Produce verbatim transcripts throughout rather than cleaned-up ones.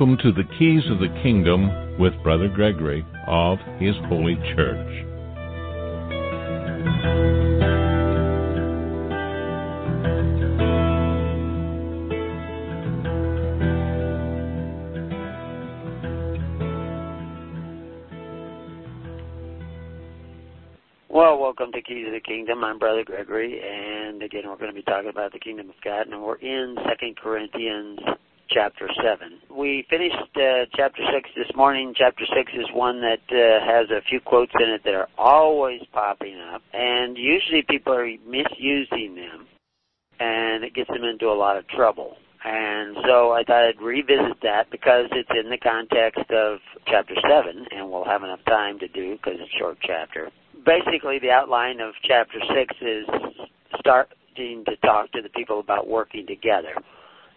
Welcome to the Keys of the Kingdom with Brother Gregory of His Holy Church. Well, welcome to Keys of the Kingdom. I'm Brother Gregory, and again, we're going to be talking about the Kingdom of God, and we're in Second Corinthians Chapter seven. We finished uh, Chapter six this morning. Chapter six is one that uh, has a few quotes in it that are always popping up, and usually people are misusing them, and it gets them into a lot of trouble. And so I thought I'd revisit that because it's in the context of Chapter seven, and we'll have enough time to do because it's a short chapter. Basically, the outline of Chapter six is starting to talk to the people about working together.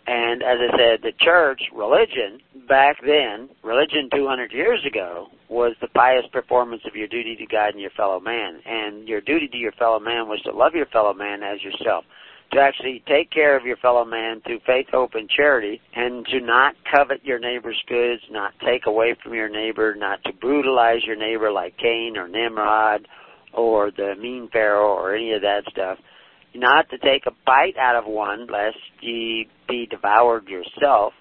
And as I said, the church, religion, back then, religion two hundred years ago, was the pious performance of your duty to God and your fellow man. And your duty to your fellow man was to love your fellow man as yourself, to actually take care of your fellow man through faith, hope, and charity, and to not covet your neighbor's goods, not take away from your neighbor, not to brutalize your neighbor like Cain or Nimrod or the mean Pharaoh or any of that stuff. Not to take a bite out of one, lest ye be devoured yourself.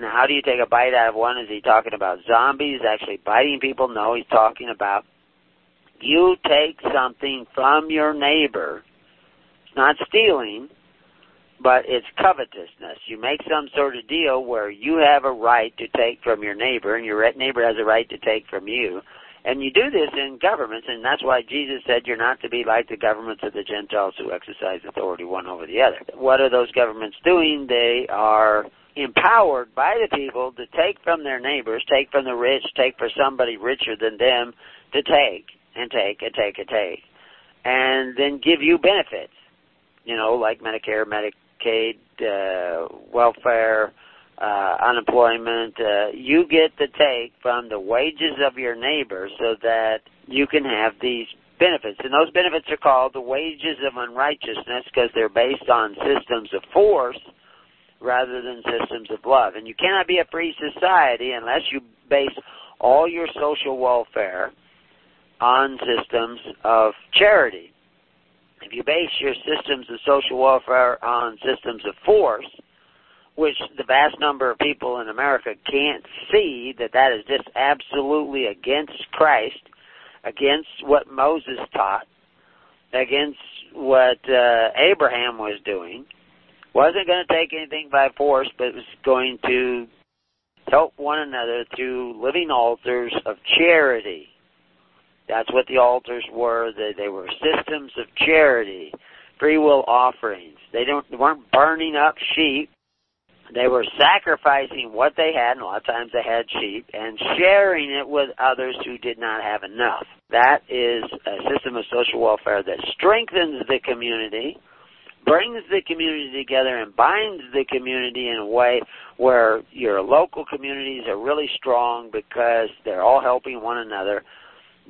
Now, how do you take a bite out of one? Is he talking about zombies actually biting people? No, he's talking about you take something from your neighbor. It's not stealing, but it's covetousness. You make some sort of deal where you have a right to take from your neighbor, and your neighbor has a right to take from you. And you do this in governments, and that's why Jesus said you're not to be like the governments of the Gentiles who exercise authority one over the other. What are those governments doing? They are empowered by the people to take from their neighbors, take from the rich, take from somebody richer than them, to take and take and take and take, and then give you benefits, you know, like Medicare, Medicaid, uh, welfare, Uh, unemployment. Uh, you get to take from the wages of your neighbor so that you can have these benefits. And those benefits are called the wages of unrighteousness because they're based on systems of force rather than systems of love. And you cannot be a free society unless you base all your social welfare on systems of charity. If you base your systems of social welfare on systems of force, which the vast number of people in America can't see, that that is just absolutely against Christ, against what Moses taught, against what uh, Abraham was doing. Wasn't going to take anything by force, but was going to help one another through living altars of charity. That's what the altars were. They, they were systems of charity, free will offerings. They don't they weren't burning up sheep. They were sacrificing what they had, and a lot of times they had sheep, and sharing it with others who did not have enough. That is a system of social welfare that strengthens the community, brings the community together, and binds the community in a way where your local communities are really strong because they're all helping one another.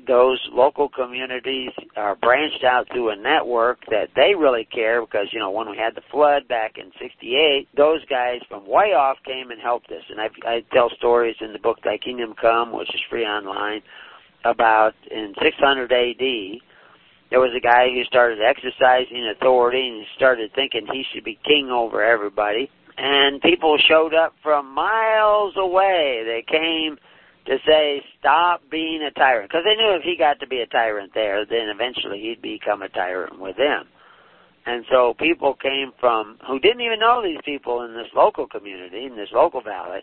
Those local communities are branched out through a network that they really care because, you know, when we had the flood back in sixty-eight, those guys from way off came and helped us. And I, I tell stories in the book Thy Kingdom Come, which is free online, about in six hundred A D, there was a guy who started exercising authority and started thinking he should be king over everybody. And people showed up from miles away. They came to say, stop being a tyrant. Because they knew if he got to be a tyrant there, then eventually he'd become a tyrant with them. And so people came from, who didn't even know these people in this local community, in this local valley,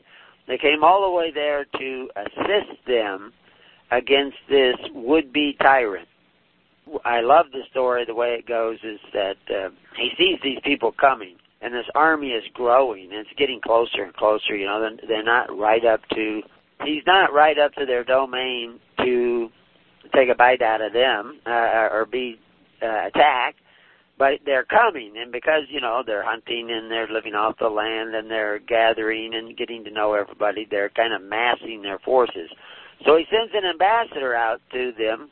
they came all the way there to assist them against this would-be tyrant. I love the story. The way it goes is that uh, he sees these people coming, and this army is growing, and it's getting closer and closer. You know, they're not right up to... He's not right up to their domain to take a bite out of them uh, or be uh, attacked, but they're coming. And because, you know, they're hunting and they're living off the land and they're gathering and getting to know everybody, they're kind of massing their forces. So he sends an ambassador out to them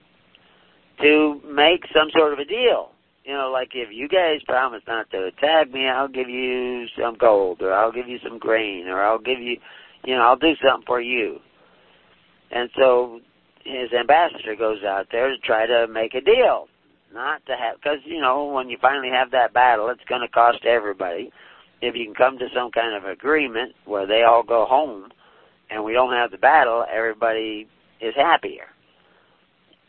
to make some sort of a deal. You know, like if you guys promise not to attack me, I'll give you some gold or I'll give you some grain or I'll give you... you know, I'll do something for you. And so his ambassador goes out there to try to make a deal, not to have, because, you know, when you finally have that battle, it's going to cost everybody. If you can come to some kind of agreement where they all go home and we don't have the battle, everybody is happier.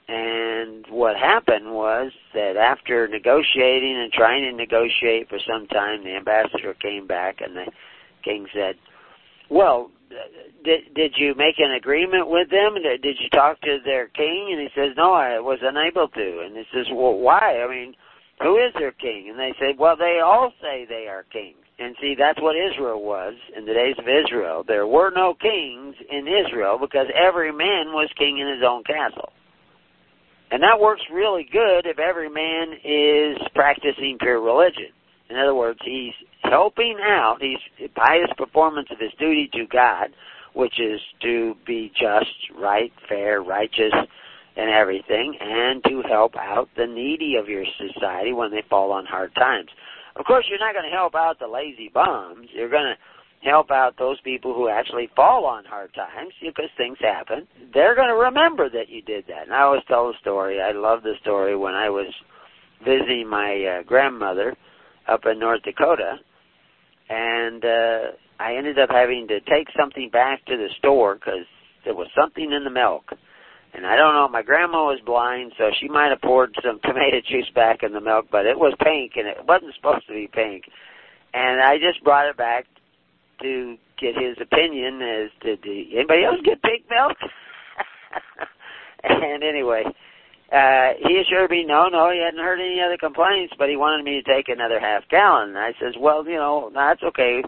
And what happened was that after negotiating and trying to negotiate for some time, the ambassador came back and the king said, well, did, did you make an agreement with them? Did you talk to their king? And he says, no, I was unable to. And he says, well, why? I mean, who is their king? And they say, well, they all say they are kings. And see, that's what Israel was in the days of Israel. There were no kings in Israel because every man was king in his own castle. And that works really good if every man is practicing pure religion. In other words, he's helping out, he's the pious performance of his duty to God, which is to be just, right, fair, righteous, and everything, and to help out the needy of your society when they fall on hard times. Of course, you're not going to help out the lazy bums. You're going to help out those people who actually fall on hard times because things happen. They're going to remember that you did that. And I always tell the story. I love the story when I was visiting my uh, grandmother up in North Dakota, and uh, I ended up having to take something back to the store because there was something in the milk. And I don't know, my grandma was blind, so she might have poured some tomato juice back in the milk, but it was pink, and it wasn't supposed to be pink. And I just brought it back to get his opinion as to, did anybody else get pink milk? And anyway, uh, he assured me, no, no, he hadn't heard any other complaints, but he wanted me to take another half gallon. And I says, well, you know, that's okay.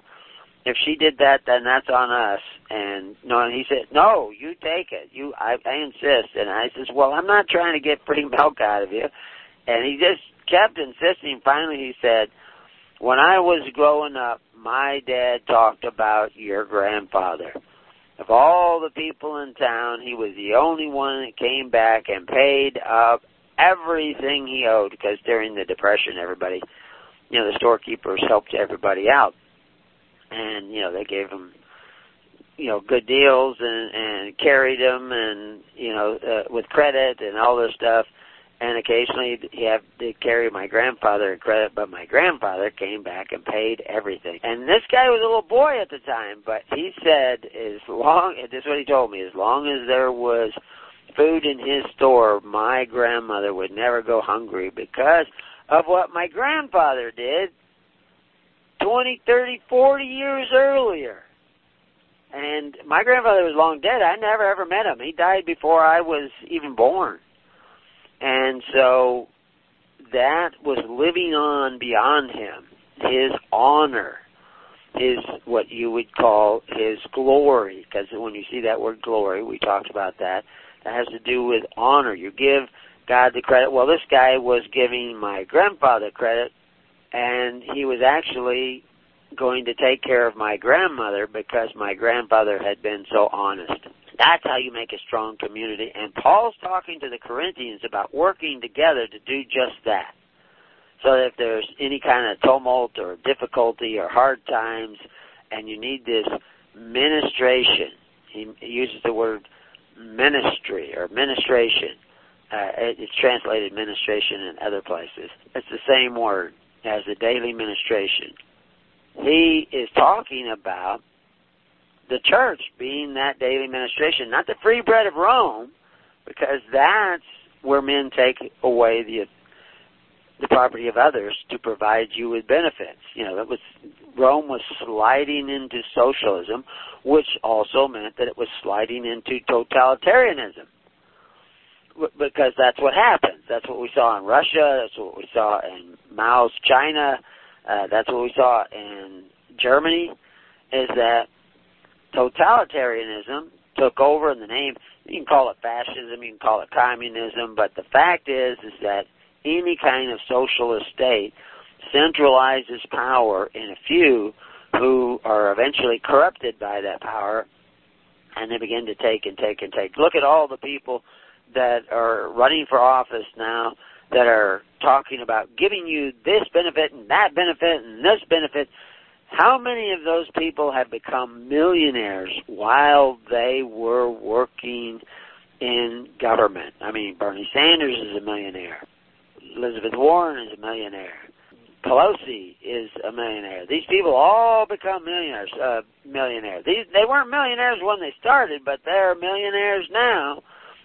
If she did that, then that's on us. And no, and he said, no, you take it. You, I, I insist. And I says, well, I'm not trying to get free milk out of you. And he just kept insisting. Finally, he said, when I was growing up, my dad talked about your grandfather. Of all the people in town, he was the only one that came back and paid up everything he owed, because during the Depression, everybody, you know, the storekeepers helped everybody out. And, you know, they gave them, you know, good deals and, and carried them and, you know, uh, with credit and all this stuff. And occasionally he had to carry my grandfather in credit, but my grandfather came back and paid everything. And this guy was a little boy at the time, but he said, as long, this is what he told me, as long as there was food in his store, my grandmother would never go hungry because of what my grandfather did twenty, thirty, forty years earlier. And my grandfather was long dead. I never ever met him. He died before I was even born. And so that was living on beyond him, his honor, his what you would call his glory. Because when you see that word glory, we talked about that, that has to do with honor. You give God the credit. Well, this guy was giving my grandfather credit, and he was actually going to take care of my grandmother because my grandfather had been so honest. That's how you make a strong community. And Paul's talking to the Corinthians about working together to do just that. So that if there's any kind of tumult or difficulty or hard times and you need this ministration, he uses the word ministry or ministration. Uh, it's translated ministration in other places. It's the same word as the daily ministration. He is talking about the church being that daily ministration, not the free bread of Rome, because that's where men take away the the property of others to provide you with benefits. You know, that was Rome was sliding into socialism, which also meant that it was sliding into totalitarianism. Because that's what happens. That's what we saw in Russia. That's what we saw in Mao's China. Uh, that's what we saw in Germany, is that totalitarianism took over in the name. You can call it fascism. You can call it communism. But the fact is, is that any kind of socialist state centralizes power in a few who are eventually corrupted by that power, and they begin to take and take and take. Look at all the people that are running for office now that are talking about giving you this benefit and that benefit and this benefit. How many of those people have become millionaires while they were working in government? I mean, Bernie Sanders is a millionaire. Elizabeth Warren is a millionaire. Pelosi is a millionaire. These people all become millionaires. Uh, millionaire. These, they weren't millionaires when they started, but they're millionaires now.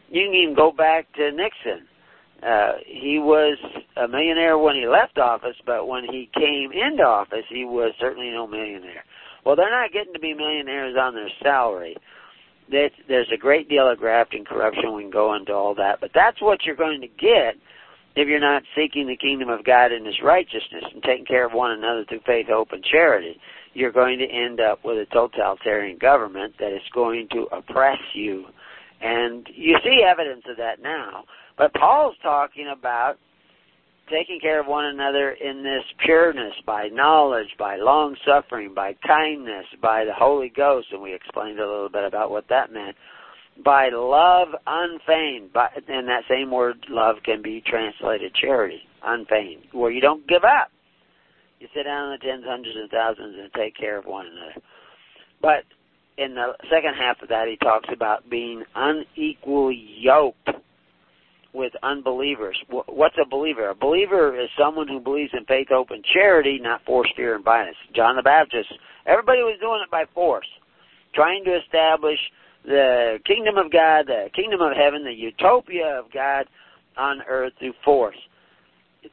You can even go back to Nixon. Uh, he was a millionaire when he left office, but when he came into office, he was certainly no millionaire. Well, they're not getting to be millionaires on their salary. That's, there's a great deal of graft and corruption. We can go into all that, but that's what you're going to get if you're not seeking the kingdom of God and His righteousness and taking care of one another through faith, hope, and charity. You're going to end up with a totalitarian government that is going to oppress you. And you see evidence of that now. But Paul's talking about taking care of one another in this pureness, by knowledge, by long-suffering, by kindness, by the Holy Ghost, and we explained a little bit about what that meant, by love unfeigned, by, and that same word, love, can be translated charity, unfeigned, where you don't give up. You sit down in the tens, hundreds, and thousands and take care of one another. But in the second half of that, he talks about being unequally yoked with unbelievers. What's a believer? A believer is someone who believes in faith, hope, and charity, not force, fear, and violence. John the Baptist, everybody was doing it by force, trying to establish the kingdom of God, the kingdom of heaven, the utopia of God on earth through force,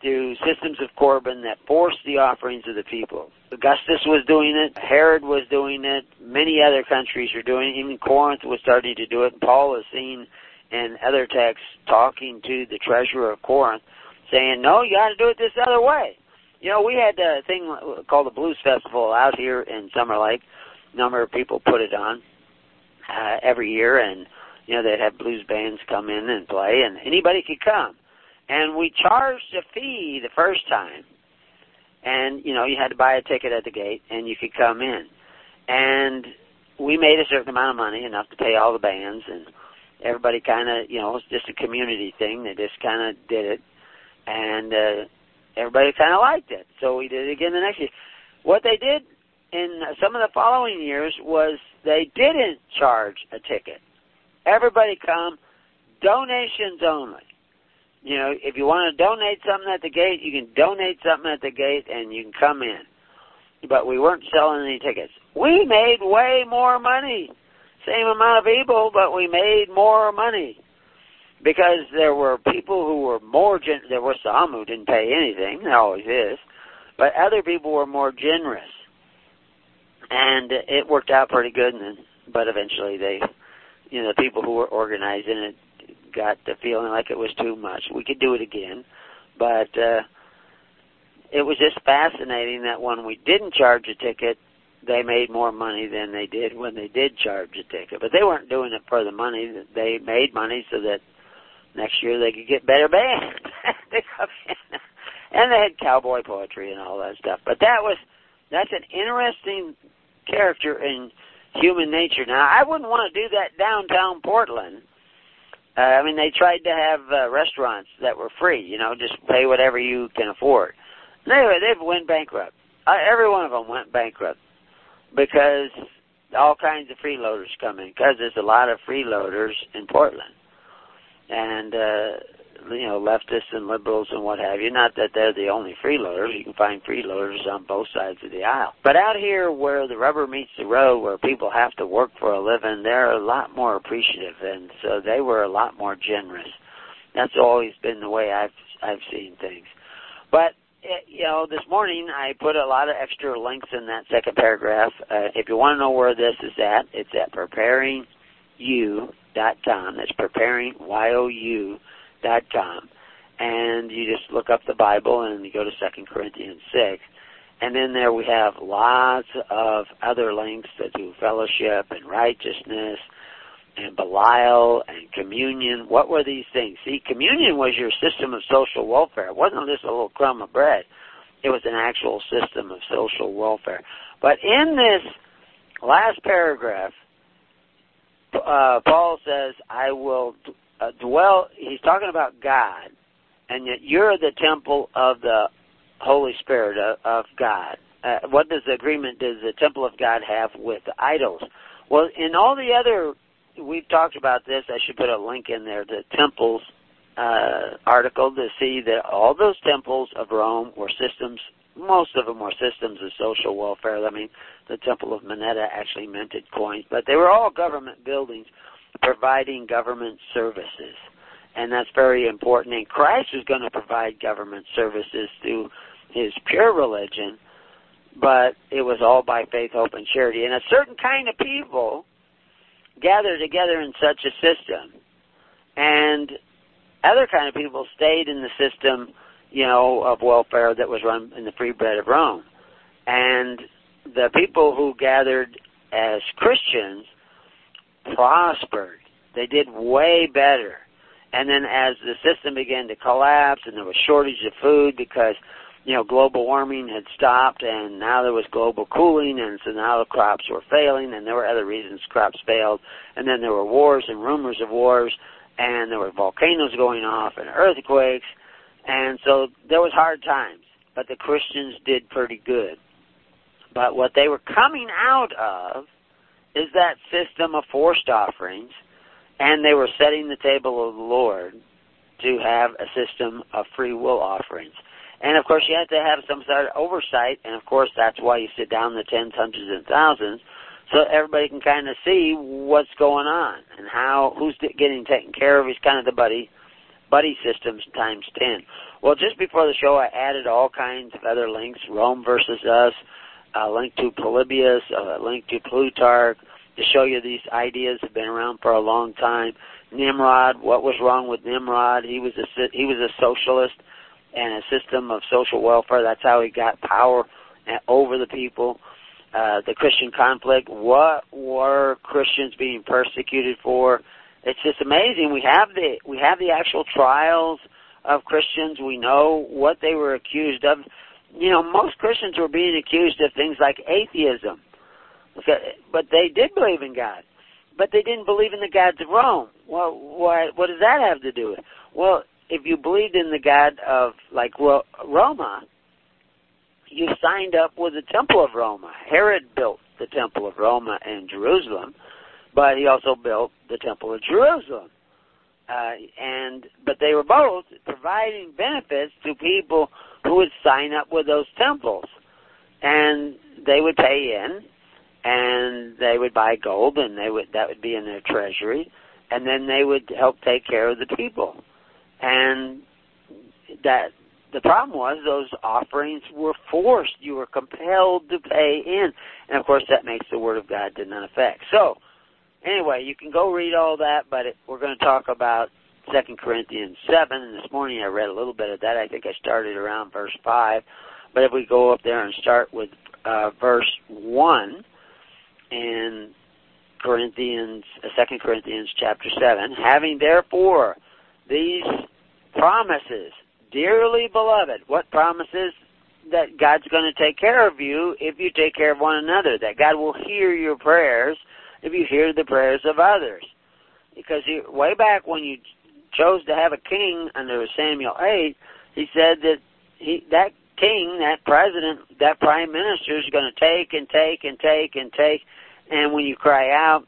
through systems of Corbin that forced the offerings of the people. Augustus was doing it. Herod was doing it. Many other countries are doing it. Even Corinth was starting to do it. And Paul is seen in other texts talking to the treasurer of Corinth, saying, no, you got to do it this other way. You know, we had a thing called the Blues Festival out here in Summer Lake. A number of people put it on uh, every year, and, you know, they'd have blues bands come in and play, and anybody could come. And we charged a fee the first time, and, you know, you had to buy a ticket at the gate, and you could come in. And we made a certain amount of money, enough to pay all the bands, and everybody kind of, you know, it was just a community thing. They just kind of did it, and uh, everybody kind of liked it. So we did it again the next year. What they did in some of the following years was they didn't charge a ticket. Everybody come, donations only. You know, if you want to donate something at the gate, you can donate something at the gate, and you can come in. But we weren't selling any tickets. We made way more money. Same amount of people, but we made more money because there were people who were more generous. There were some who didn't pay anything. There always is. But other people were more generous, and it worked out pretty good. And but eventually they, you know, the people who were organizing it got the feeling like it was too much. We could do it again, but uh, it was just fascinating that when we didn't charge a ticket, they made more money than they did when they did charge a ticket. But they weren't doing it for the money. They made money so that next year they could get better bands. And they had cowboy poetry and all that stuff. But that was, that's an interesting character in human nature. Now, I wouldn't want to do that downtown Portland. Uh, I mean, they tried to have uh, restaurants that were free, you know, just pay whatever you can afford. And anyway, they went bankrupt. Uh, every one of them went bankrupt, because all kinds of freeloaders come in, because there's a lot of freeloaders in Portland. And, uh, you know, leftists and liberals and what have you. Not that they're the only freeloaders. You can find freeloaders on both sides of the aisle. But out here where the rubber meets the road, where people have to work for a living, they're a lot more appreciative, and so they were a lot more generous. That's always been the way I've, I've seen things. But you know, this morning I put a lot of extra links in that second paragraph. Uh, if you want to know where this is at, it's at preparing you dot com. That's preparing you dot com. And you just look up the Bible and you go to Second Corinthians six. And then there we have lots of other links that do fellowship and righteousness and Belial and communion. What were these things? See, communion was your system of social welfare. It wasn't just a little crumb of bread. It was an actual system of social welfare. But in this last paragraph, uh, Paul says, I will uh, dwell. He's talking about God, and yet you're the temple of the Holy Spirit of, of God, uh, what does the agreement does the temple of God have with idols? Well, in all the other, we've talked about this. I should put a link in there, the temples uh, article, to see that all those temples of Rome were systems. Most of them were systems of social welfare. I mean, the Temple of Moneta actually minted coins, but they were all government buildings providing government services, and that's very important. And Christ is going to provide government services through his pure religion, but it was all by faith, hope, and charity. And a certain kind of people gathered together in such a system, and other kind of people stayed in the system, you know, of welfare that was run in the free bread of Rome. And the people who gathered as Christians prospered. They did way better. And then as the system began to collapse and there was shortage of food because, you know, global warming had stopped and now there was global cooling, and so now the crops were failing, and there were other reasons crops failed. And then there were wars and rumors of wars, and there were volcanoes going off and earthquakes. And so there was hard times, but the Christians did pretty good. But what they were coming out of is that system of forced offerings, and they were setting the table of the Lord to have a system of free will offerings. And, of course, you have to have some sort of oversight, and, of course, that's why you sit down the tens, hundreds, and thousands, so everybody can kind of see what's going on and how who's getting taken care of. Is kind of the buddy buddy systems times ten. Well, just before the show, I added all kinds of other links, Rome versus Us, a link to Polybius, a link to Plutarch, to show you these ideas have been around for a long time. Nimrod, what was wrong with Nimrod? He was a, he was a socialist and a system of social welfare. That's how he got power over the people. Uh, the Christian conflict, what were Christians being persecuted for? It's just amazing. We have the we have the actual trials of Christians. We know what they were accused of. You know, most Christians were being accused of things like atheism, but they did believe in God, but they didn't believe in the gods of Rome. Well, why, what does that have to do with it? Well, if you believed in the god of, like, Roma, you signed up with the Temple of Roma. Herod built the Temple of Roma in Jerusalem, but he also built the Temple of Jerusalem. Uh, and But they were both providing benefits to people who would sign up with those temples. And they would pay in, and they would buy gold, and they would that would be in their treasury, and then they would help take care of the people. And that the problem was those offerings were forced. You were compelled to pay in. And, of course, that makes the Word of God to none effect. So, anyway, you can go read all that, but it, we're going to talk about Second Corinthians seven, and this morning I read a little bit of that. I think I started around verse five, but if we go up there and start with uh, verse one in Corinthians, uh, Second Corinthians chapter seven, having therefore these promises, dearly beloved, what promises? That God's going to take care of you if you take care of one another, that God will hear your prayers if you hear the prayers of others. Because you, way back when you chose to have a king under Samuel eight, he said that he, that king, that president, that prime minister is going to take and take and take and take, and when you cry out,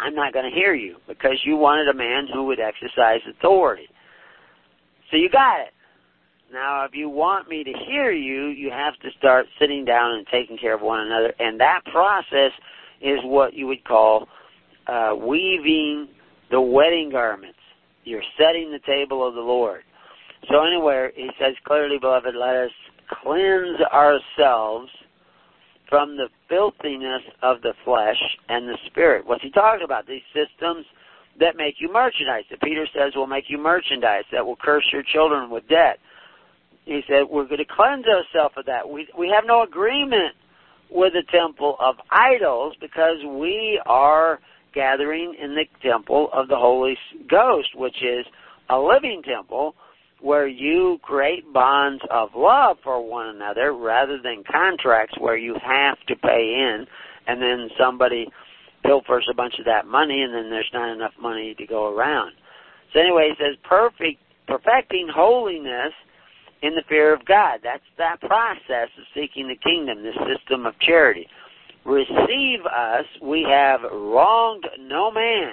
I'm not going to hear you, because you wanted a man who would exercise authority. So you got it. Now, if you want me to hear you, you have to start sitting down and taking care of one another, and that process is what you would call uh, weaving the wedding garments. You're setting the table of the Lord. So anywhere, he says, clearly, beloved, let us cleanse ourselves from the filthiness of the flesh and the spirit. What's he talking about? These systems that make you merchandise, that Peter says will make you merchandise, that will curse your children with debt. He said, we're going to cleanse ourselves of that. We, we have no agreement with the temple of idols, because we are gathering in the temple of the Holy Ghost, which is a living temple where you create bonds of love for one another rather than contracts where you have to pay in and then somebody pilfers a bunch of that money and then there's not enough money to go around. So anyway, he says, perfect, perfecting holiness in the fear of God. That's that process of seeking the kingdom, the system of charity. Receive us, we have wronged no man.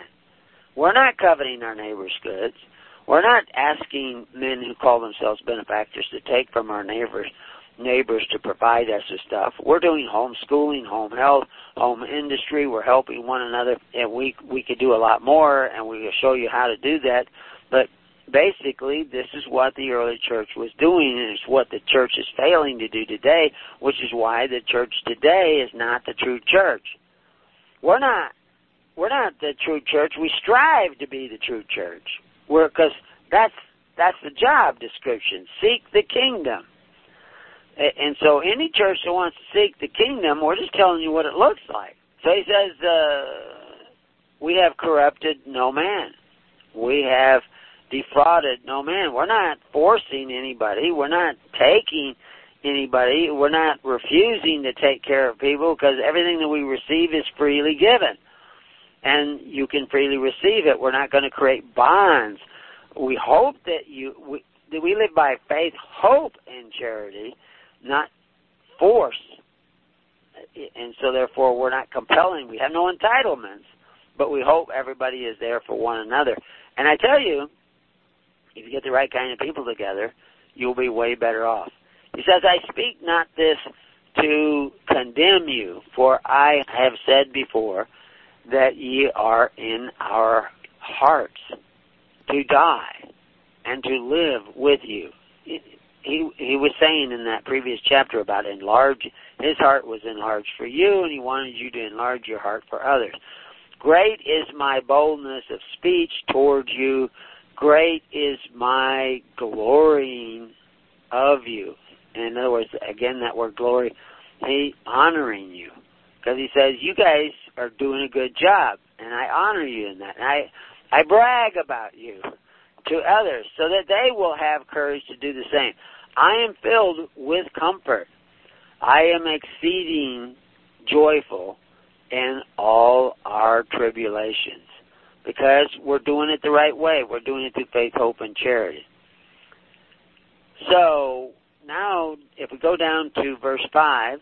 We're not coveting our neighbor's goods. We're not asking men who call themselves benefactors to take from our neighbors neighbors to provide us with stuff. We're doing homeschooling, home health, home industry. We're helping one another, and we we could do a lot more, and we will show you how to do that. But basically, this is what the early church was doing, and it's what the church is failing to do today, which is why the church today is not the true church. We're not. We're not the true church. We strive to be the true church. We're, because that's that's the job description. Seek the kingdom. And so any church that wants to seek the kingdom, we're just telling you what it looks like. So he says, uh, we have corrupted no man. We have defrauded no man. We're not forcing anybody. We're not taking anybody. We're not refusing to take care of people, because everything that we receive is freely given. And you can freely receive it. We're not going to create bonds. We hope that you... We, that we live by faith, hope, and charity, not force. And so, therefore, we're not compelling. We have no entitlements, but we hope everybody is there for one another. And I tell you, if you get the right kind of people together, you'll be way better off. He says, I speak not this to condemn you, for I have said before that ye are in our hearts to die and to live with you. He, he he was saying in that previous chapter about enlarge, his heart was enlarged for you, and he wanted you to enlarge your heart for others. Great is my boldness of speech toward you. Great is my glorying of you. And in other words, again, that word glory, he honoring you. Because he says, you guys are doing a good job, and I honor you in that. And I I brag about you to others, so that they will have courage to do the same. I am filled with comfort. I am exceeding joyful in all our tribulations, because we're doing it the right way. We're doing it through faith, hope, and charity. So now if we go down to verse five,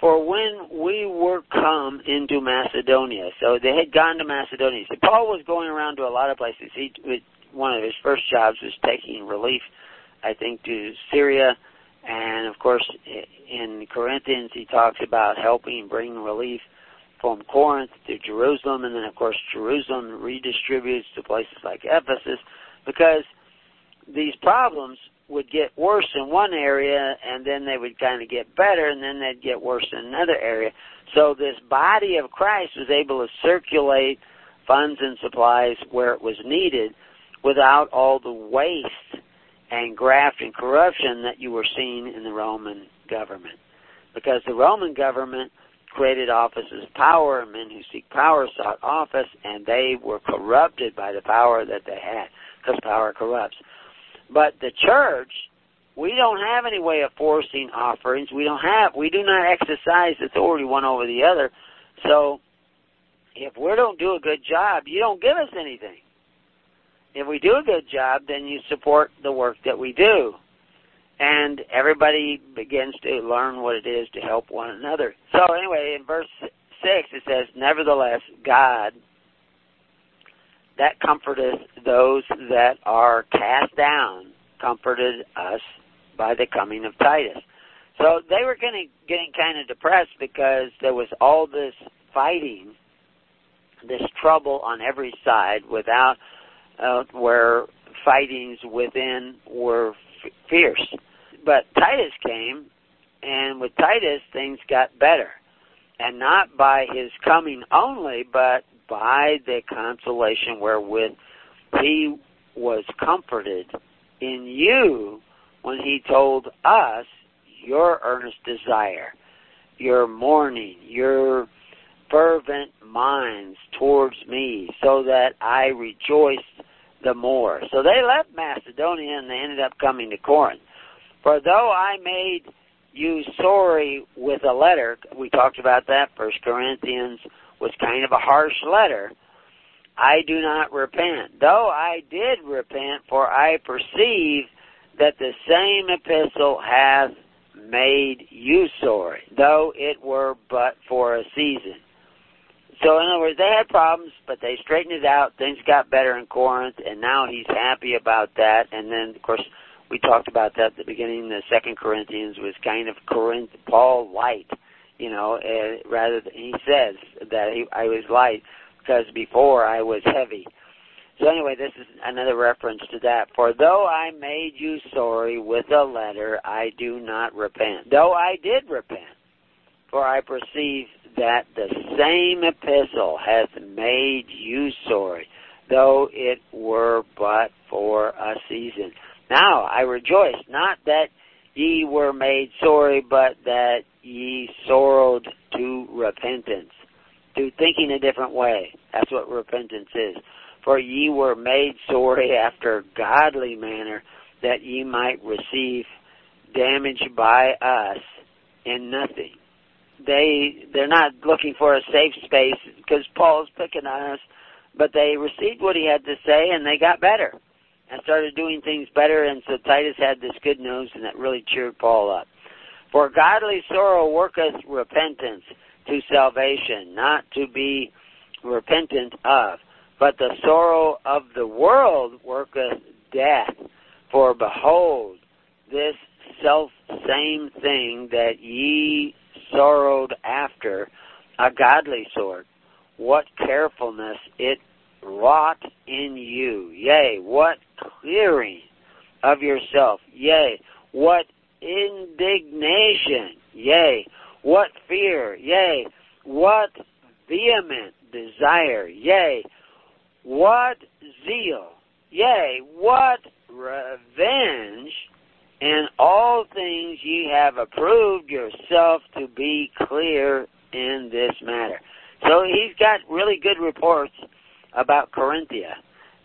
for when we were come into Macedonia. So they had gone to Macedonia. So Paul was going around to a lot of places. He, one of his first jobs was taking relief, I think, to Syria. And, of course, in Corinthians, he talks about helping bring relief from Corinth to Jerusalem. And then, of course, Jerusalem redistributes to places like Ephesus, because these problems would get worse in one area, and then they would kind of get better, and then they'd get worse in another area. So this body of Christ was able to circulate funds and supplies where it was needed without all the waste and graft and corruption that you were seeing in the Roman government. Because the Roman government created offices of power, and men who seek power sought office, and they were corrupted by the power that they had, because power corrupts. But the church, we don't have any way of forcing offerings. We don't have, we do not exercise authority one over the other. So if we don't do a good job, you don't give us anything. If we do a good job, then you support the work that we do. And everybody begins to learn what it is to help one another. So anyway, in verse six, it says, nevertheless, God that comforteth those that are cast down, comforted us by the coming of Titus. So they were getting, getting kind of depressed, because there was all this fighting, this trouble on every side, without uh, where fightings within were f- fierce. But Titus came, and with Titus things got better, and not by his coming only, but by the consolation wherewith he was comforted in you when he told us your earnest desire, your mourning, your fervent minds towards me, so that I rejoiced the more. So they left Macedonia, and they ended up coming to Corinth. For though I made you sorry with a letter, we talked about that, First Corinthians was kind of a harsh letter, I do not repent. Though I did repent, for I perceive that the same epistle hath made you sorry, though it were but for a season. So in other words, they had problems, but they straightened it out. Things got better in Corinth, and now he's happy about that. And then, of course, we talked about that at the beginning. The Second Corinthians was kind of Corinth Paul light, you know. Uh, rather, than, he says that he, I was light because before I was heavy. So anyway, this is another reference to that. For though I made you sorry with a letter, I do not repent. Though I did repent, for I perceive that the same epistle hath made you sorry, though it were but for a season. Now I rejoice, not that ye were made sorry, but that ye sorrowed to repentance, to thinking a different way. That's what repentance is. For ye were made sorry after godly manner, that ye might receive damage by us in nothing. They, they're not looking for a safe space because Paul's picking on us, but they received what he had to say and they got better and started doing things better. And so Titus had this good news, and that really cheered Paul up. For godly sorrow worketh repentance to salvation, not to be repentant of. But the sorrow of the world worketh death. For behold, this self same thing that ye sorrowed after, a godly sort, what carefulness it wrought in you. Yea, what clearing of yourself. Yea, what indignation. Yea, what fear. Yea, what vehement desire. Yea, what zeal, yea, what revenge, in all things ye have approved yourself to be clear in this matter. So he's got really good reports about Corinthia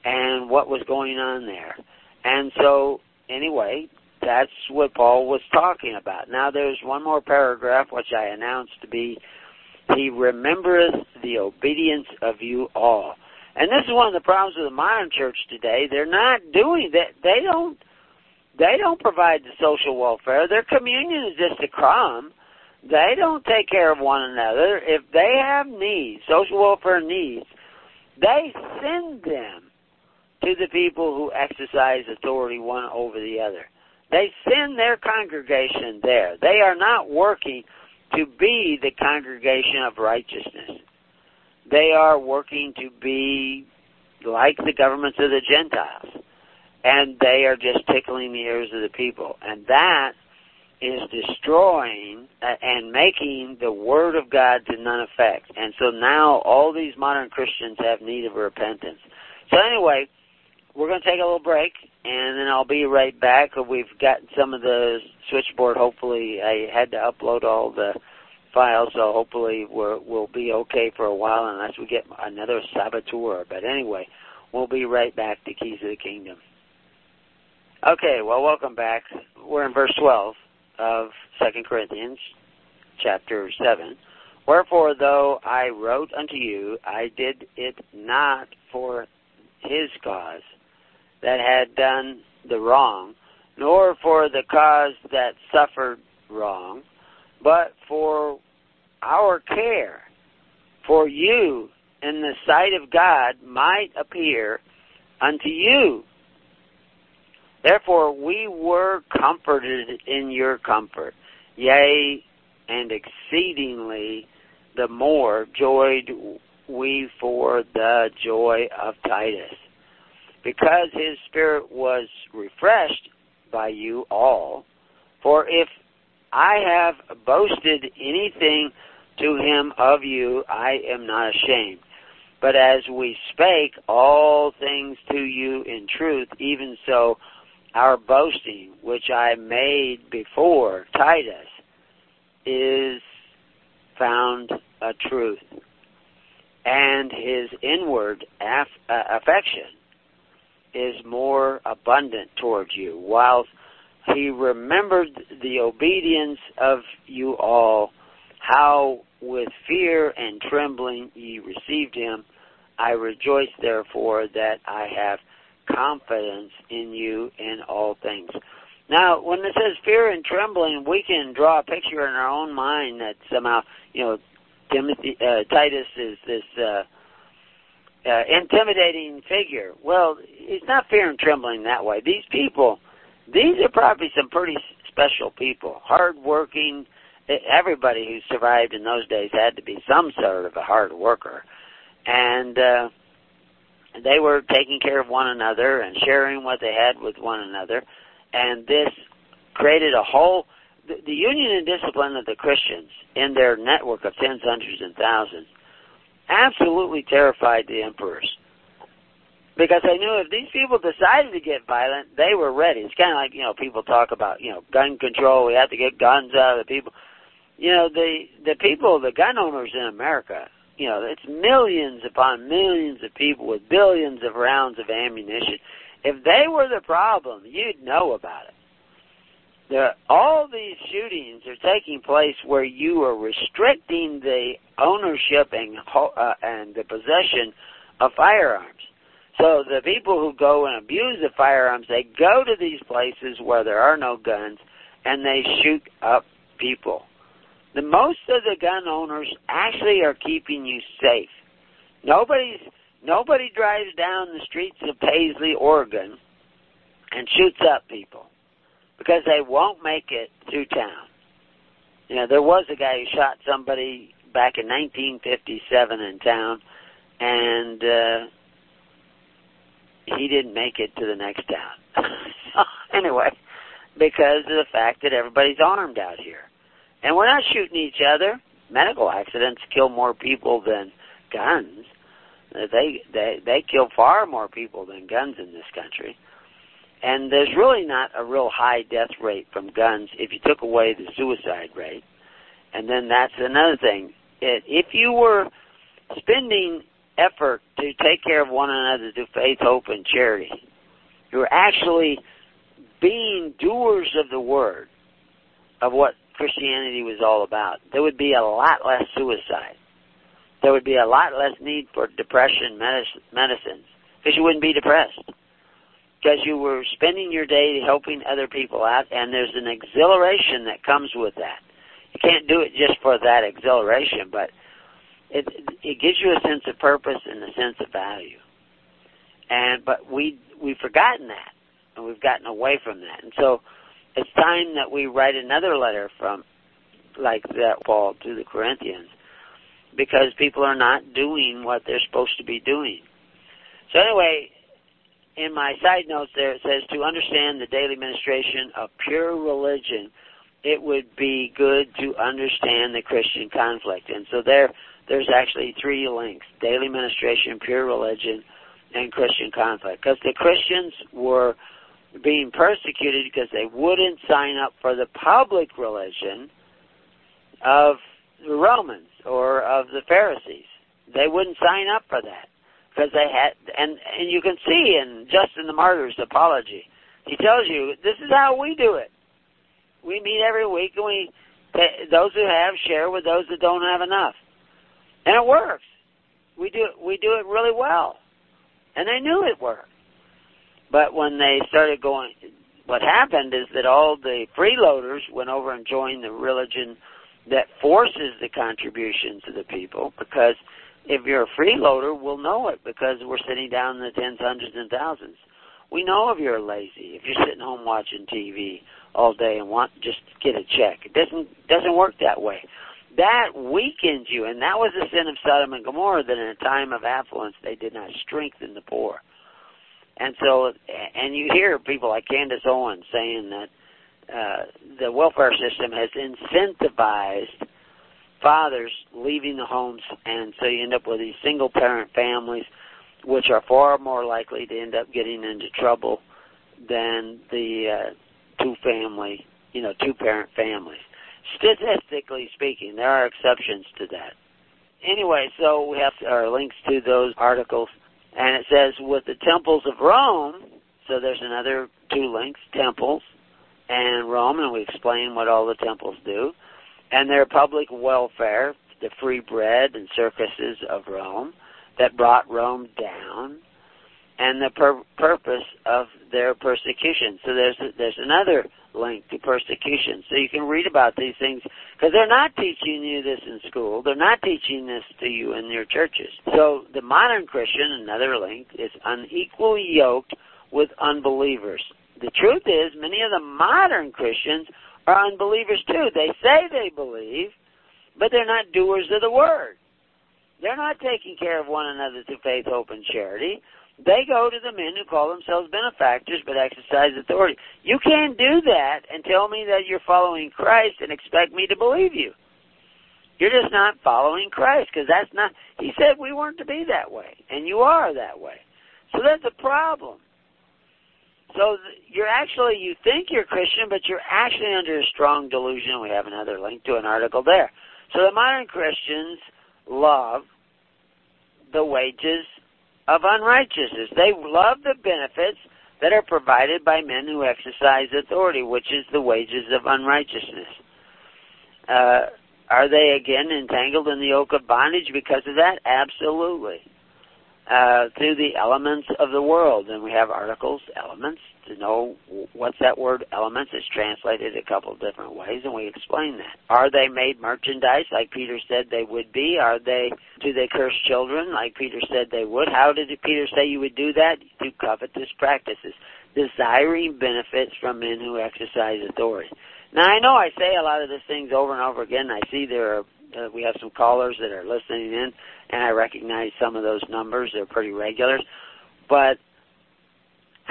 and what was going on there. And so, anyway, that's what Paul was talking about. Now there's one more paragraph, which I announced to be, he remembereth the obedience of you all. And this is one of the problems with the modern church today. They're not doing that. They don't. They don't provide the social welfare. Their communion is just a crumb. They don't take care of one another. If they have needs, social welfare needs, they send them to the people who exercise authority one over the other. They send their congregation there. They are not working to be the congregation of righteousness. They are working to be like the governments of the Gentiles, and they are just tickling the ears of the people. And that is destroying and making the Word of God to none effect. And so now all these modern Christians have need of repentance. So anyway, we're going to take a little break, and then I'll be right back. We've got some of the switchboard. Hopefully I had to upload all the file, so hopefully we're, we'll be okay for a while unless we get another saboteur. But anyway, we'll be right back to Keys of the Kingdom. Okay, well, welcome back. We're in verse twelve of Second Corinthians chapter seven. Wherefore, though I wrote unto you, I did it not for his cause that had done the wrong, nor for the cause that suffered wrong, but for our care, for you in the sight of God might appear unto you. Therefore we were comforted in your comfort, yea, and exceedingly the more joyed we for the joy of Titus, because his spirit was refreshed by you all. For if I have boasted anything to him of you, I am not ashamed. But as we spake all things to you in truth, even so our boasting, which I made before Titus, is found a truth. And his inward aff- uh, affection is more abundant towards you, whilst he remembered the obedience of you all, how with fear and trembling ye received him. I rejoice, therefore, that I have confidence in you in all things. Now, when it says fear and trembling, we can draw a picture in our own mind that somehow, you know, Timothy, uh, Titus is this uh, uh, intimidating figure. Well, it's not fear and trembling that way. These people, these are probably some pretty special people, hardworking. Everybody who survived in those days had to be some sort of a hard worker. And uh, they were taking care of one another and sharing what they had with one another. And this created a whole... The, the union and discipline of the Christians in their network of tens, hundreds, and thousands absolutely terrified the emperors. Because they knew if these people decided to get violent, they were ready. It's kind of like, you know, people talk about, you know, gun control. We have to get guns out of the people. You know, the, the people, the gun owners in America... You know, it's millions upon millions of people with billions of rounds of ammunition. If they were the problem, you'd know about it. There, all these shootings are taking place where you are restricting the ownership and, uh, and the possession of firearms. So the people who go and abuse the firearms, they go to these places where there are no guns, and they shoot up people. The most of the gun owners actually are keeping you safe. Nobody's, nobody drives down the streets of Paisley, Oregon, and shoots up people because they won't make it through town. You know, there was a guy who shot somebody back in nineteen fifty-seven in town, and uh, he didn't make it to the next town. So, anyway, because of the fact that everybody's armed out here. And we're not shooting each other. Medical accidents kill more people than guns. They they they kill far more people than guns in this country. And there's really not a real high death rate from guns if you took away the suicide rate. And then that's another thing. It, if you were spending effort to take care of one another through faith, hope, and charity, you're actually being doers of the word, of what Christianity was all about. There would be a lot less suicide. There would be a lot less need for depression medicine, medicines, because you wouldn't be depressed, because you were spending your day helping other people out, and there's an exhilaration that comes with that. You can't do it just for that exhilaration, but it it gives you a sense of purpose and a sense of value. And but we we've forgotten that, and we've gotten away from that, and so. It's time that we write another letter from, like that Paul to the Corinthians, because people are not doing what they're supposed to be doing. So anyway, in my side notes there, it says to understand the daily ministration of pure religion, it would be good to understand the Christian conflict. And so there, there's actually three links: daily ministration, pure religion, and Christian conflict. Because the Christians were being persecuted because they wouldn't sign up for the public religion of the Romans or of the Pharisees. They wouldn't sign up for that because they had, and, and you can see in Justin the Martyr's apology, he tells you, this is how we do it. We meet every week, and we, those who have share with those that don't have enough. And it works. We do, we do it really well. And they knew it worked. But when they started going, what happened is that all the freeloaders went over and joined the religion that forces the contribution to the people, because if you're a freeloader, we'll know it, because we're sitting down in the tens, hundreds, and thousands. We know if you're lazy, if you're sitting home watching T V all day and want just get a check. It doesn't doesn't work that way. That weakens you, and that was the sin of Sodom and Gomorrah, that in a time of affluence they did not strengthen the poor. And so, and you hear people like Candace Owens saying that uh, the welfare system has incentivized fathers leaving the homes, and so you end up with these single-parent families, which are far more likely to end up getting into trouble than the uh, two-family, you know, two-parent families. Statistically speaking, there are exceptions to that. Anyway, so we have our links to those articles. And it says, with the temples of Rome, so there's another two links, temples and Rome, and we explain what all the temples do, and their public welfare, the free bread and circuses of Rome that brought Rome down, and and the pur- purpose of their persecution. So there's there's another link to persecution. So you can read about these things, because they're not teaching you this in school. They're not teaching this to you in your churches. So the modern Christian, another link, is unequally yoked with unbelievers. The truth is, many of the modern Christians are unbelievers too. They say they believe, but they're not doers of the word. They're not taking care of one another through faith, hope, and charity. They go to the men who call themselves benefactors but exercise authority. You can't do that and tell me that you're following Christ and expect me to believe you. You're just not following Christ, because that's not, he said we weren't to be that way, and you are that way. So that's a problem. So you're actually, you think you're Christian, but you're actually under a strong delusion. We have another link to an article there. So the modern Christians love the wages of unrighteousness. They love the benefits that are provided by men who exercise authority, which is the wages of unrighteousness. Uh, are they again entangled in the yoke of bondage because of that? Absolutely. Uh, through the elements of the world. And we have articles, elements, to know what's that word, elements. It's translated a couple of different ways, and we explain that. Are they made merchandise, like Peter said they would be? Are they, do they curse children, like Peter said they would? How did Peter say you would do that? Through covetous practices, desiring benefits from men who exercise authority. Now, I know I say a lot of these things over and over again. I see there are Uh, we have some callers that are listening in, and I recognize some of those numbers. They're pretty regular. But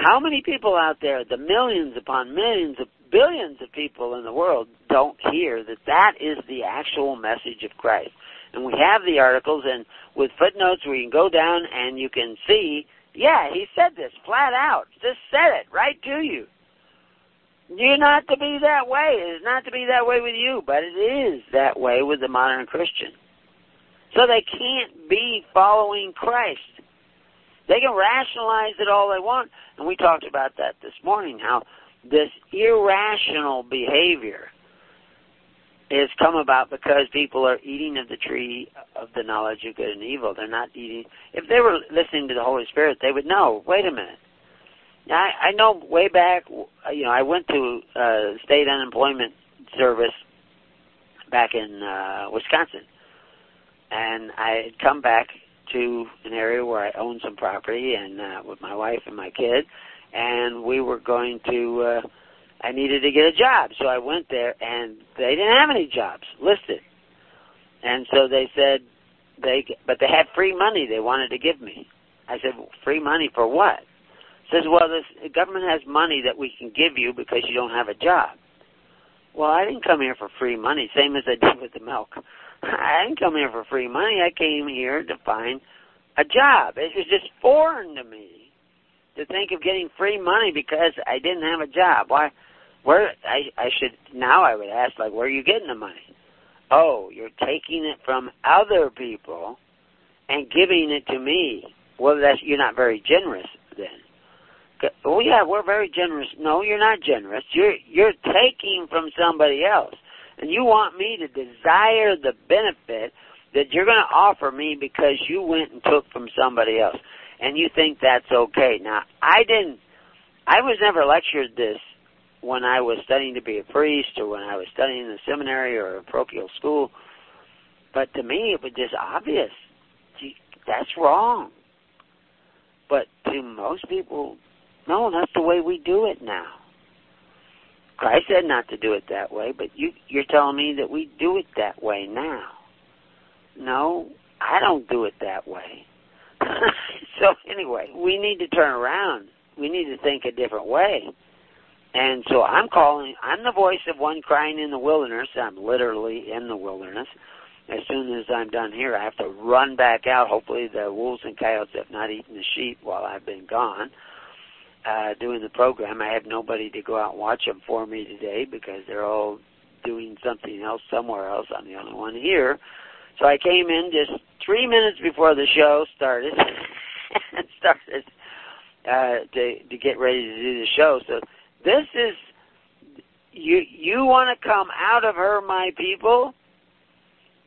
how many people out there, the millions upon millions of billions of people in the world, don't hear that that is the actual message of Christ? And we have the articles, and with footnotes where you can go down and you can see, yeah, he said this flat out. Just said it right to you. You're not to be that way. It is not to be that way with you, but it is that way with the modern Christian. So they can't be following Christ. They can rationalize it all they want, and we talked about that this morning, how this irrational behavior has come about because people are eating of the tree of the knowledge of good and evil. They're not eating. If they were listening to the Holy Spirit, they would know, wait a minute. I know way back, you know, I went to uh, state unemployment service back in uh, Wisconsin, and I had come back to an area where I owned some property, and uh, with my wife and my kid, and we were going to, uh, I needed to get a job, so I went there, and they didn't have any jobs listed, and so they said, they, but they had free money they wanted to give me. I said, well, free money for what? Says, well, this, the government has money that we can give you because you don't have a job. Well, I didn't come here for free money, same as I did with the milk. I didn't come here for free money. I came here to find a job. It was just foreign to me to think of getting free money because I didn't have a job. Why? Where I, I should now I would ask, like, where are you getting the money? Oh, you're taking it from other people and giving it to me. Well, that's, you're not very generous then. Oh, yeah, we're very generous. No, you're not generous. You're you're taking from somebody else, and you want me to desire the benefit that you're going to offer me because you went and took from somebody else, and you think that's okay. Now, I didn't. I was never lectured this when I was studying to be a priest or when I was studying in the seminary or a parochial school, but to me it was just obvious. Gee, that's wrong. But to most people, no, that's the way we do it now. Christ said not to do it that way, but you, you're telling me that we do it that way now. No, I don't do it that way. So anyway, we need to turn around. We need to think a different way. And so I'm calling, I'm the voice of one crying in the wilderness. I'm literally in the wilderness. As soon as I'm done here, I have to run back out. Hopefully the wolves and coyotes have not eaten the sheep while I've been gone. Uh, doing the program, I have nobody to go out and watch them for me today because they're all doing something else somewhere else. I'm the only one here. So I came in just three minutes before the show started and started uh, to, to get ready to do the show. So this is, you, you want to come out of her, my people?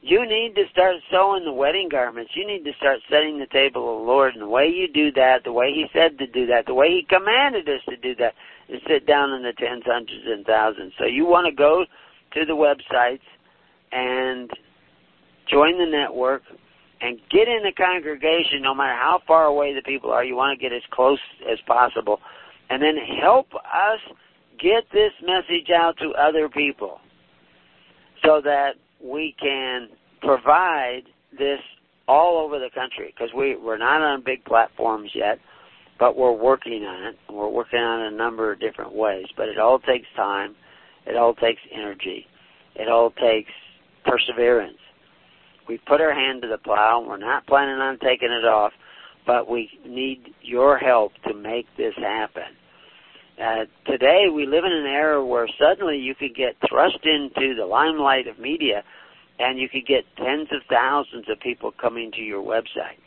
You need to start sewing the wedding garments. You need to start setting the table of the Lord. And the way you do that, the way He said to do that, the way He commanded us to do that, is sit down in the tens, hundreds, and thousands. So you want to go to the websites and join the network and get in the congregation, no matter how far away the people are. You want to get as close as possible. And then help us get this message out to other people so that we can provide this all over the country, because we, we're not on big platforms yet, but we're working on it. We're working on it a number of different ways, but it all takes time. It all takes energy. It all takes perseverance. We put our hand to the plow, and we're not planning on taking it off, but we need your help to make this happen. Uh, today, we live in an era where suddenly you could get thrust into the limelight of media, and you could get tens of thousands of people coming to your website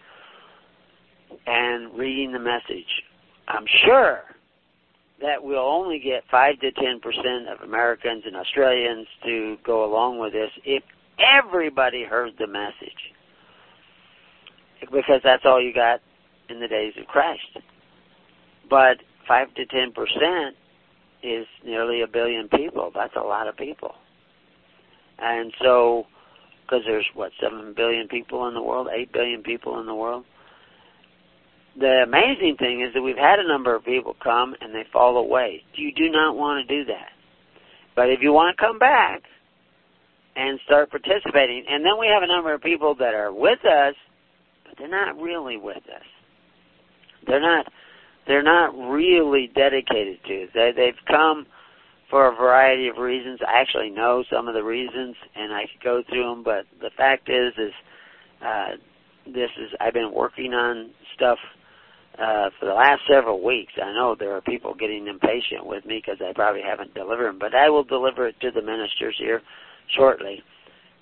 and reading the message. I'm sure that we'll only get five to ten percent of Americans and Australians to go along with this if everybody heard the message, because that's all you got in the days of Christ. But Five to ten percent is nearly a billion people. That's a lot of people. And so, because there's, what, seven billion people in the world, eight billion people in the world? The amazing thing is that we've had a number of people come and they fall away. You do not want to do that. But if you want to come back and start participating, and then we have a number of people that are with us, but they're not really with us. They're not... They're not really dedicated to it. They, they've come for a variety of reasons. I actually know some of the reasons, and I could go through them. But the fact is, is uh, this is I've been working on stuff uh, for the last several weeks. I know there are people getting impatient with me because I probably haven't delivered them, but I will deliver it to the ministers here shortly.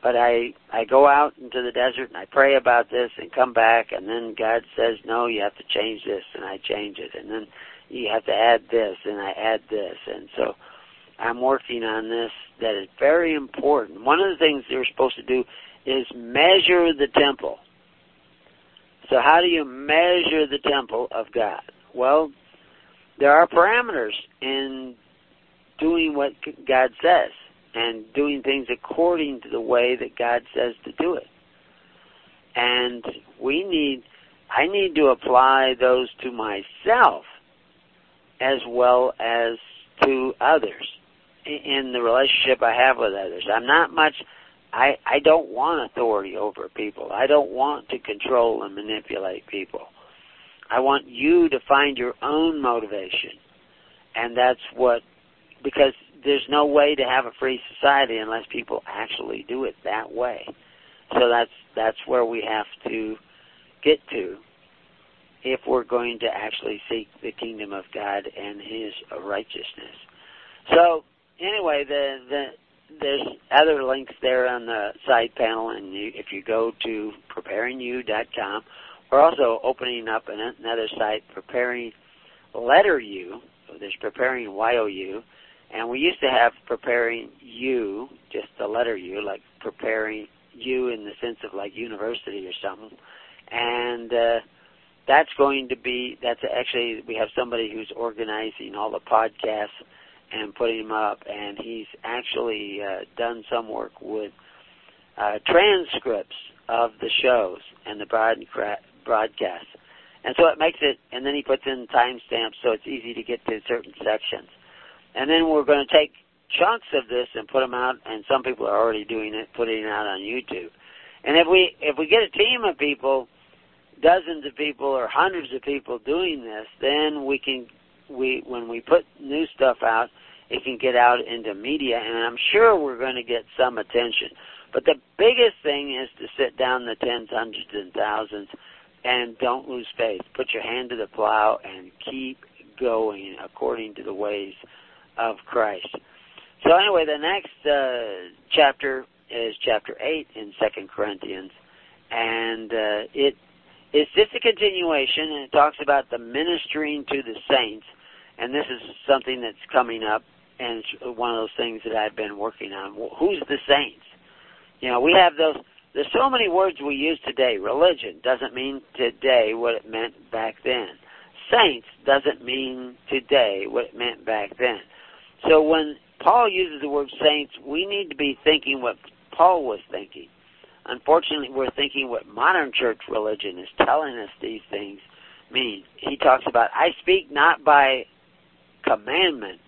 But I, I go out into the desert and I pray about this and come back, and then God says, no, you have to change this, and I change it. And then you have to add this, and I add this. And so I'm working on this that is very important. One of the things you're supposed to do is measure the temple. So how do you measure the temple of God? Well, there are parameters in doing what God says and doing things according to the way that God says to do it. And we need, I need to apply those to myself as well as to others in the relationship I have with others. I'm not much, I, I don't want authority over people. I don't want to control and manipulate people. I want you to find your own motivation. And that's what, because there's no way to have a free society unless people actually do it that way. So that's that's where we have to get to if we're going to actually seek the kingdom of God and His righteousness. So anyway, the, the, there's other links there on the side panel, and you, if you go to preparing you dot com, we're also opening up another site, preparing letter U. There's preparing Y O U. And we used to have preparing you, just the letter U, like preparing you in the sense of like university or something. And uh, that's going to be, that's actually, we have somebody who's organizing all the podcasts and putting them up. And he's actually uh, done some work with uh, transcripts of the shows and the broadcasts. And so it makes it, and then he puts in timestamps so it's easy to get to certain sections. And then we're going to take chunks of this and put them out, and some people are already doing it, putting it out on YouTube. And if we if we get a team of people, dozens of people or hundreds of people doing this, then we can we when we put new stuff out, it can get out into media, and I'm sure we're going to get some attention. But the biggest thing is to sit down the tens, hundreds, and thousands, and don't lose faith. Put your hand to the plow and keep going according to the ways of Christ. So anyway, the next uh, chapter is chapter eight in Second Corinthians, and uh, it it's just a continuation, and it talks about the ministering to the saints, and this is something that's coming up, and it's one of those things that I've been working on. Who's the saints? You know, we have those There's so many words we use today. Religion doesn't mean today what it meant back then. Saints doesn't mean today what it meant back then. So when Paul uses the word saints, we need to be thinking what Paul was thinking. Unfortunately, we're thinking what modern church religion is telling us these things mean. He talks about, I speak not by commandment,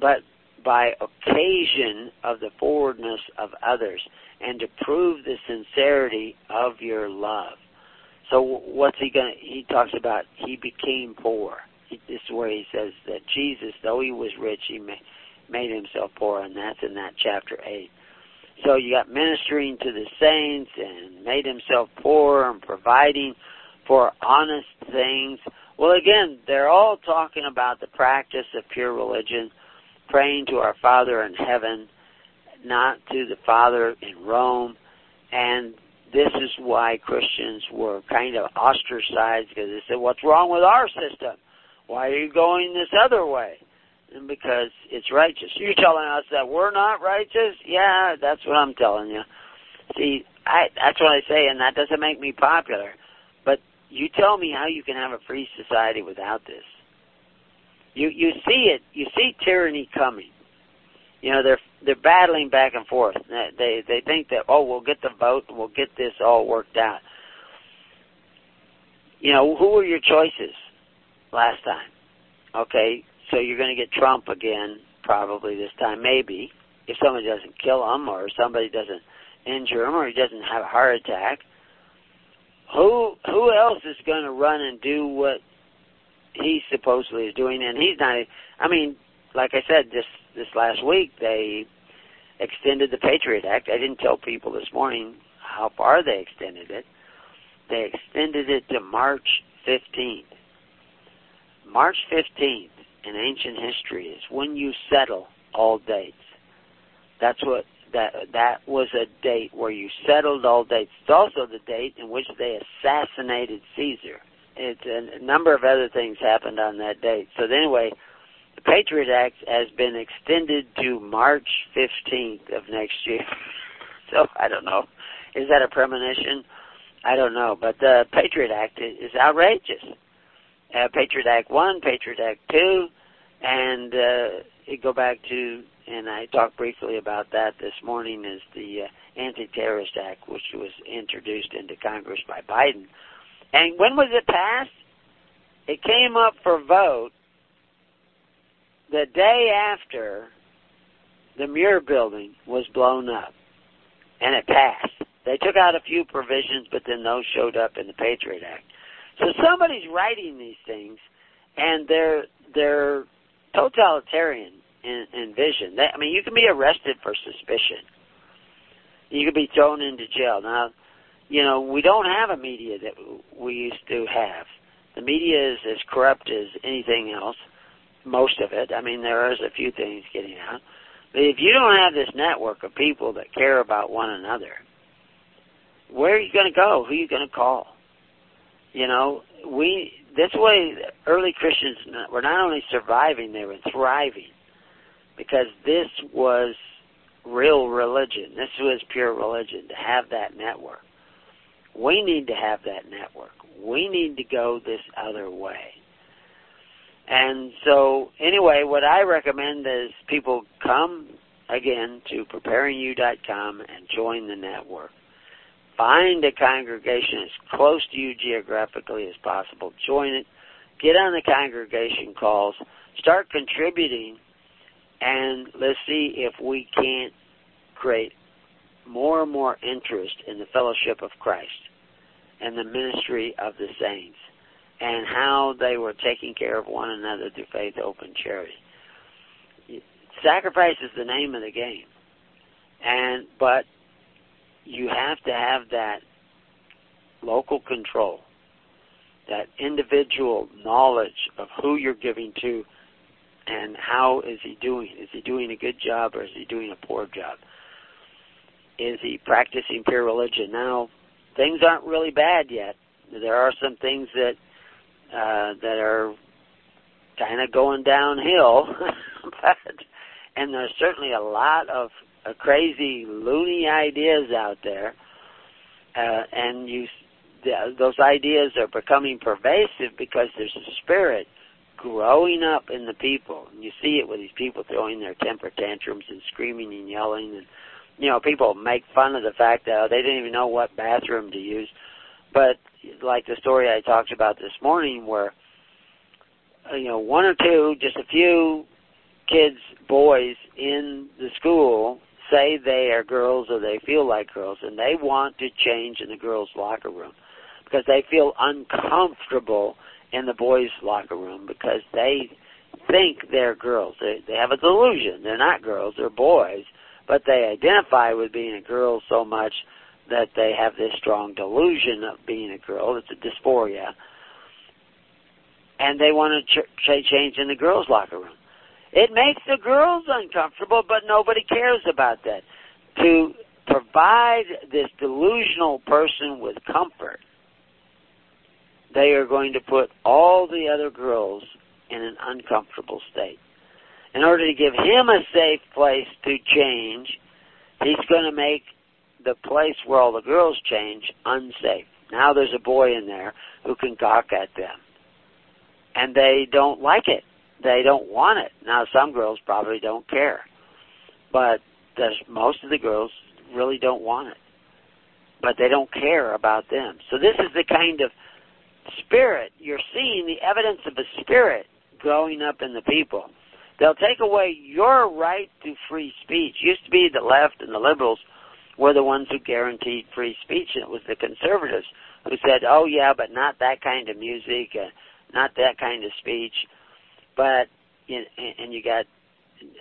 but by occasion of the forwardness of others, and to prove the sincerity of your love. So what's he going to, he talks about he became poor. He, this is where he says that Jesus, though he was rich, he made, made himself poor, and that's in that chapter eight. So you got ministering to the saints and made himself poor and providing for honest things. Well, again, they're all talking about the practice of pure religion, praying to our Father in heaven, not to the Father in Rome. And this is why Christians were kind of ostracized, because they said, what's wrong with our system? Why are you going this other way? And because it's righteous. You're telling us that we're not righteous? Yeah, that's what I'm telling you. See, I, that's what I say, and that doesn't make me popular. But you tell me how you can have a free society without this. You you see it. You see tyranny coming. You know, they're they're battling back and forth. They they think that, oh, we'll get the vote and we'll get this all worked out. You know, who were your choices last time? Okay, so you're going to get Trump again probably this time, maybe, if somebody doesn't kill him or somebody doesn't injure him or he doesn't have a heart attack. Who who else is going to run and do what he supposedly is doing? And he's not, I mean, like I said, this, this last week they extended the Patriot Act. I didn't tell people this morning how far they extended it. They extended it to March fifteenth. March fifteenth in ancient history is when you settle all dates. That's what that that was a date where you settled all dates. It's also the date in which they assassinated Caesar. It's a number of other things happened on that date. So anyway, the Patriot Act has been extended to March fifteenth of next year. So I don't know. Is that a premonition? I don't know. But the Patriot Act is outrageous. Uh, Patriot Act one, Patriot Act two, and uh, go back to, and I talked briefly about that this morning, is the uh, Anti-Terrorist Act, which was introduced into Congress by Biden. And when was it passed? It came up for vote the day after the Muir building was blown up, and it passed. They took out a few provisions, but then those showed up in the Patriot Act. So somebody's writing these things, and they're they're totalitarian in, in vision. They, I mean, you can be arrested for suspicion. You can be thrown into jail. Now, you know, we don't have a media that we used to have. The media is as corrupt as anything else, most of it. I mean, there is a few things getting out. But if you don't have this network of people that care about one another, where are you going to go? Who are you going to call? You know, we this way early Christians were not only surviving, they were thriving, because this was real religion. This was pure religion, to have that network. We need to have that network. We need to go this other way. And so, anyway, what I recommend is people come, again, to preparing you dot com and join the network. Find a congregation as close to you geographically as possible. Join it. Get on the congregation calls. Start contributing. And let's see if we can't create more and more interest in the fellowship of Christ and the ministry of the saints and how they were taking care of one another through faith, hope, and charity. Sacrifice is the name of the game. And but you have to have that local control, that individual knowledge of who you're giving to and how is he doing. Is he doing a good job or is he doing a poor job? Is he practicing pure religion? Now, things aren't really bad yet. There are some things that uh, that are kind of going downhill, but, and there's certainly a lot of crazy, loony ideas out there Uh, and you, th- those ideas are becoming pervasive because there's a spirit growing up in the people. And you see it with these people throwing their temper tantrums and screaming and yelling. And, you know, people make fun of the fact that oh, they didn't even know what bathroom to use. But like the story I talked about this morning where, you know, one or two, just a few kids, boys in the school say they are girls or they feel like girls, and they want to change in the girls' locker room because they feel uncomfortable in the boys' locker room because they think they're girls. They, they have a delusion. They're not girls. They're boys. But they identify with being a girl so much that they have this strong delusion of being a girl. It's a dysphoria. And they want to ch- change in the girls' locker room. It makes the girls uncomfortable, but nobody cares about that. To provide this delusional person with comfort, they are going to put all the other girls in an uncomfortable state. In order to give him a safe place to change, he's going to make the place where all the girls change unsafe. Now there's a boy in there who can gawk at them, and they don't like it. They don't want it. Now, some girls probably don't care, but most of the girls really don't want it, but they don't care about them. So this is the kind of spirit you're seeing, the evidence of a spirit growing up in the people. They'll take away your right to free speech. It used to be the left and the liberals were the ones who guaranteed free speech, and it was the conservatives who said, oh, yeah, but not that kind of music, uh, not that kind of speech. But, and you got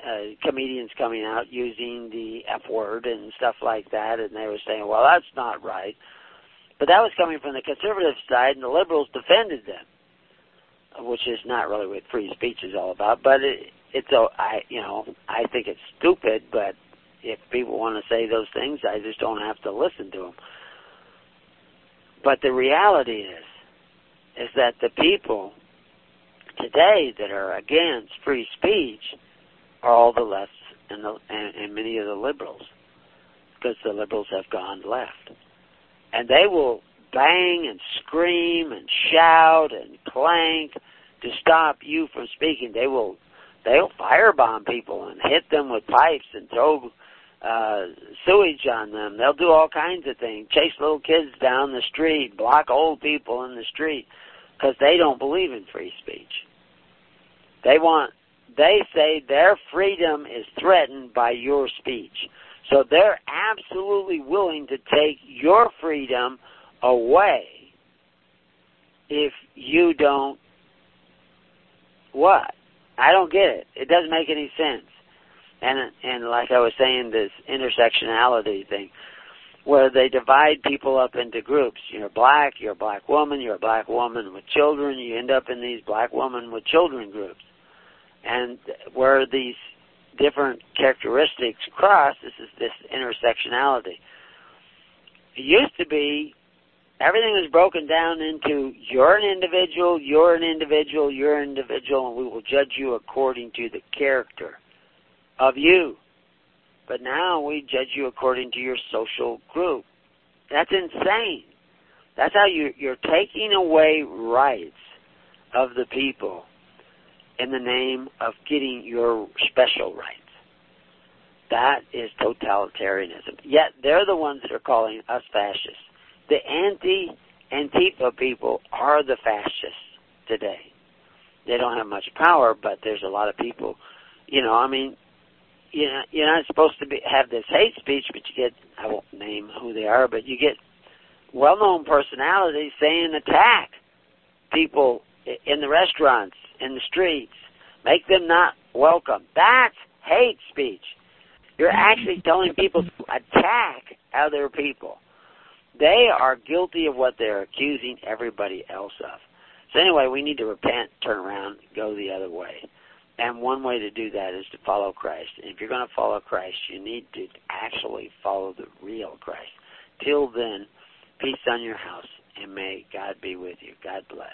uh, comedians coming out using the F word and stuff like that, and they were saying, well, that's not right. But that was coming from the conservative side, and the liberals defended them, which is not really what free speech is all about. But it, it's, a, I, you know, I think it's stupid, but if people want to say those things, I just don't have to listen to them. But the reality is, is that the people today that are against free speech are all the lefts and, the, and, and many of the liberals, because the liberals have gone left. And they will bang and scream and shout and clank to stop you from speaking. They will they'll firebomb people and hit them with pipes and throw uh, sewage on them. They'll do all kinds of things, chase little kids down the street, block old people in the street, because they don't believe in free speech. They want, they say their freedom is threatened by your speech. So they're absolutely willing to take your freedom away if you don't, what? I don't get it. It doesn't make any sense. And, and like I was saying, this intersectionality thing, where they divide people up into groups. You're black, you're a black woman, you're a black woman with children. You end up in these black woman with children groups. And where these different characteristics cross, this is this intersectionality. It used to be everything was broken down into you're an individual, you're an individual, you're an individual, and we will judge you according to the character of you. But now we judge you according to your social group. That's insane. That's how you, you're taking away rights of the people in the name of getting your special rights. That is totalitarianism. Yet they're the ones that are calling us fascists. The anti-Antifa people are the fascists today. They don't have much power, but there's a lot of people, you know, I mean, You know, you're not supposed to be, have this hate speech, but you get, I won't name who they are, but you get well-known personalities saying attack people in the restaurants, in the streets, make them not welcome. That's hate speech. You're actually telling people to attack other people. They are guilty of what they're accusing everybody else of. So anyway, we need to repent, turn around, go the other way. And one way to do that is to follow Christ. And if you're going to follow Christ, you need to actually follow the real Christ. Till then, peace on your house, and may God be with you. God bless.